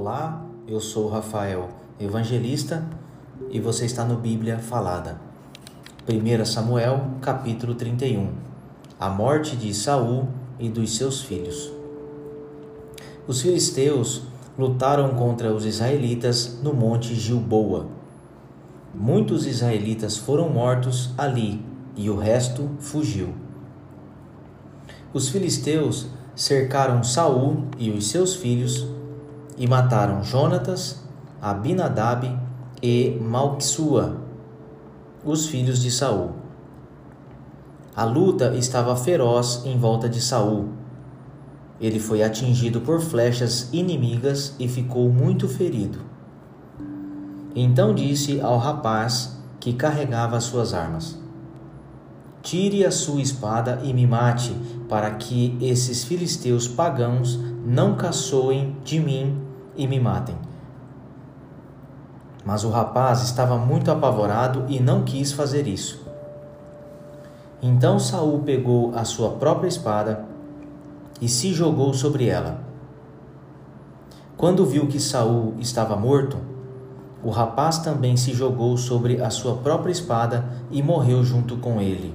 Olá, eu sou Rafael Evangelista e você está no Bíblia Falada. 1 Samuel, capítulo 31. A morte de Saul e dos seus filhos. Os filisteus lutaram contra os israelitas no monte Gilboa. Muitos israelitas foram mortos ali e o resto fugiu. Os filisteus cercaram Saul e os seus filhos e mataram Jonatas, Abinadab e Malqisua, os filhos de Saul. A luta estava feroz em volta de Saul. Ele foi atingido por flechas inimigas e ficou muito ferido. Então disse ao rapaz que carregava suas armas: "Tire a sua espada e me mate, para que esses filisteus pagãos não caçoem de mim e me matem." Mas o rapaz estava muito apavorado e não quis fazer isso. Então Saul pegou a sua própria espada e se jogou sobre ela. Quando viu que Saul estava morto, o rapaz também se jogou sobre a sua própria espada e morreu junto com ele.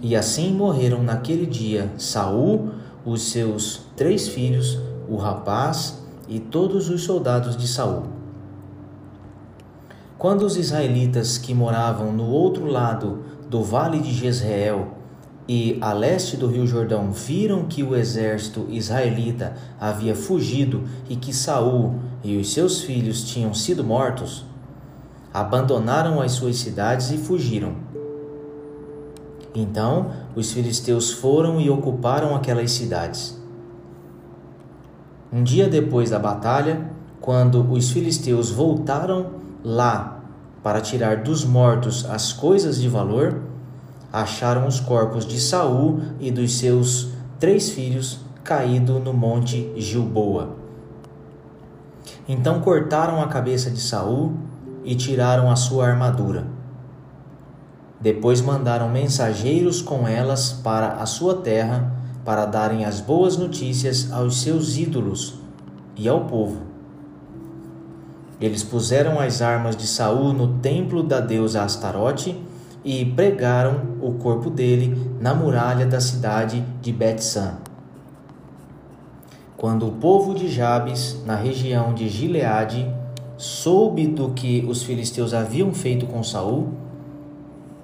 E assim morreram naquele dia Saul, os seus 3 filhos, o rapaz e todos os soldados de Saul. Quando os israelitas que moravam no outro lado do vale de Jezreel e a leste do rio Jordão viram que o exército israelita havia fugido e que Saul e os seus filhos tinham sido mortos, abandonaram as suas cidades e fugiram. Então os filisteus foram e ocuparam aquelas cidades. Um dia depois da batalha, quando os filisteus voltaram lá para tirar dos mortos as coisas de valor, acharam os corpos de Saul e dos seus 3 filhos caídos no monte Gilboa. Então cortaram a cabeça de Saul e tiraram a sua armadura. Depois mandaram mensageiros com elas para a sua terra, para darem as boas notícias aos seus ídolos e ao povo. Eles puseram as armas de Saul no templo da deusa Astarote e pregaram o corpo dele na muralha da cidade de Bete-Seã. Quando o povo de Jabes, na região de Gileade, soube do que os filisteus haviam feito com Saul,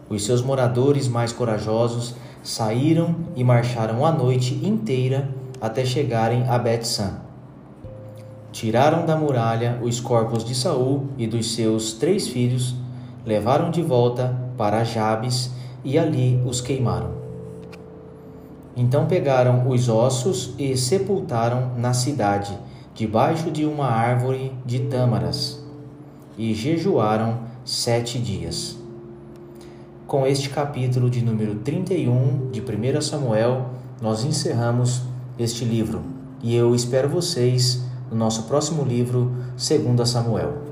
os seus moradores mais corajosos saíram e marcharam a noite inteira até chegarem a Bete-Seã. Tiraram da muralha os corpos de Saul e dos seus 3 filhos, levaram de volta para Jabes e ali os queimaram. Então pegaram os ossos e sepultaram na cidade, debaixo de uma árvore de tâmaras, e jejuaram 7 dias. Com este capítulo de número 31 de 1 Samuel, nós encerramos este livro, e eu espero vocês no nosso próximo livro, 2 Samuel.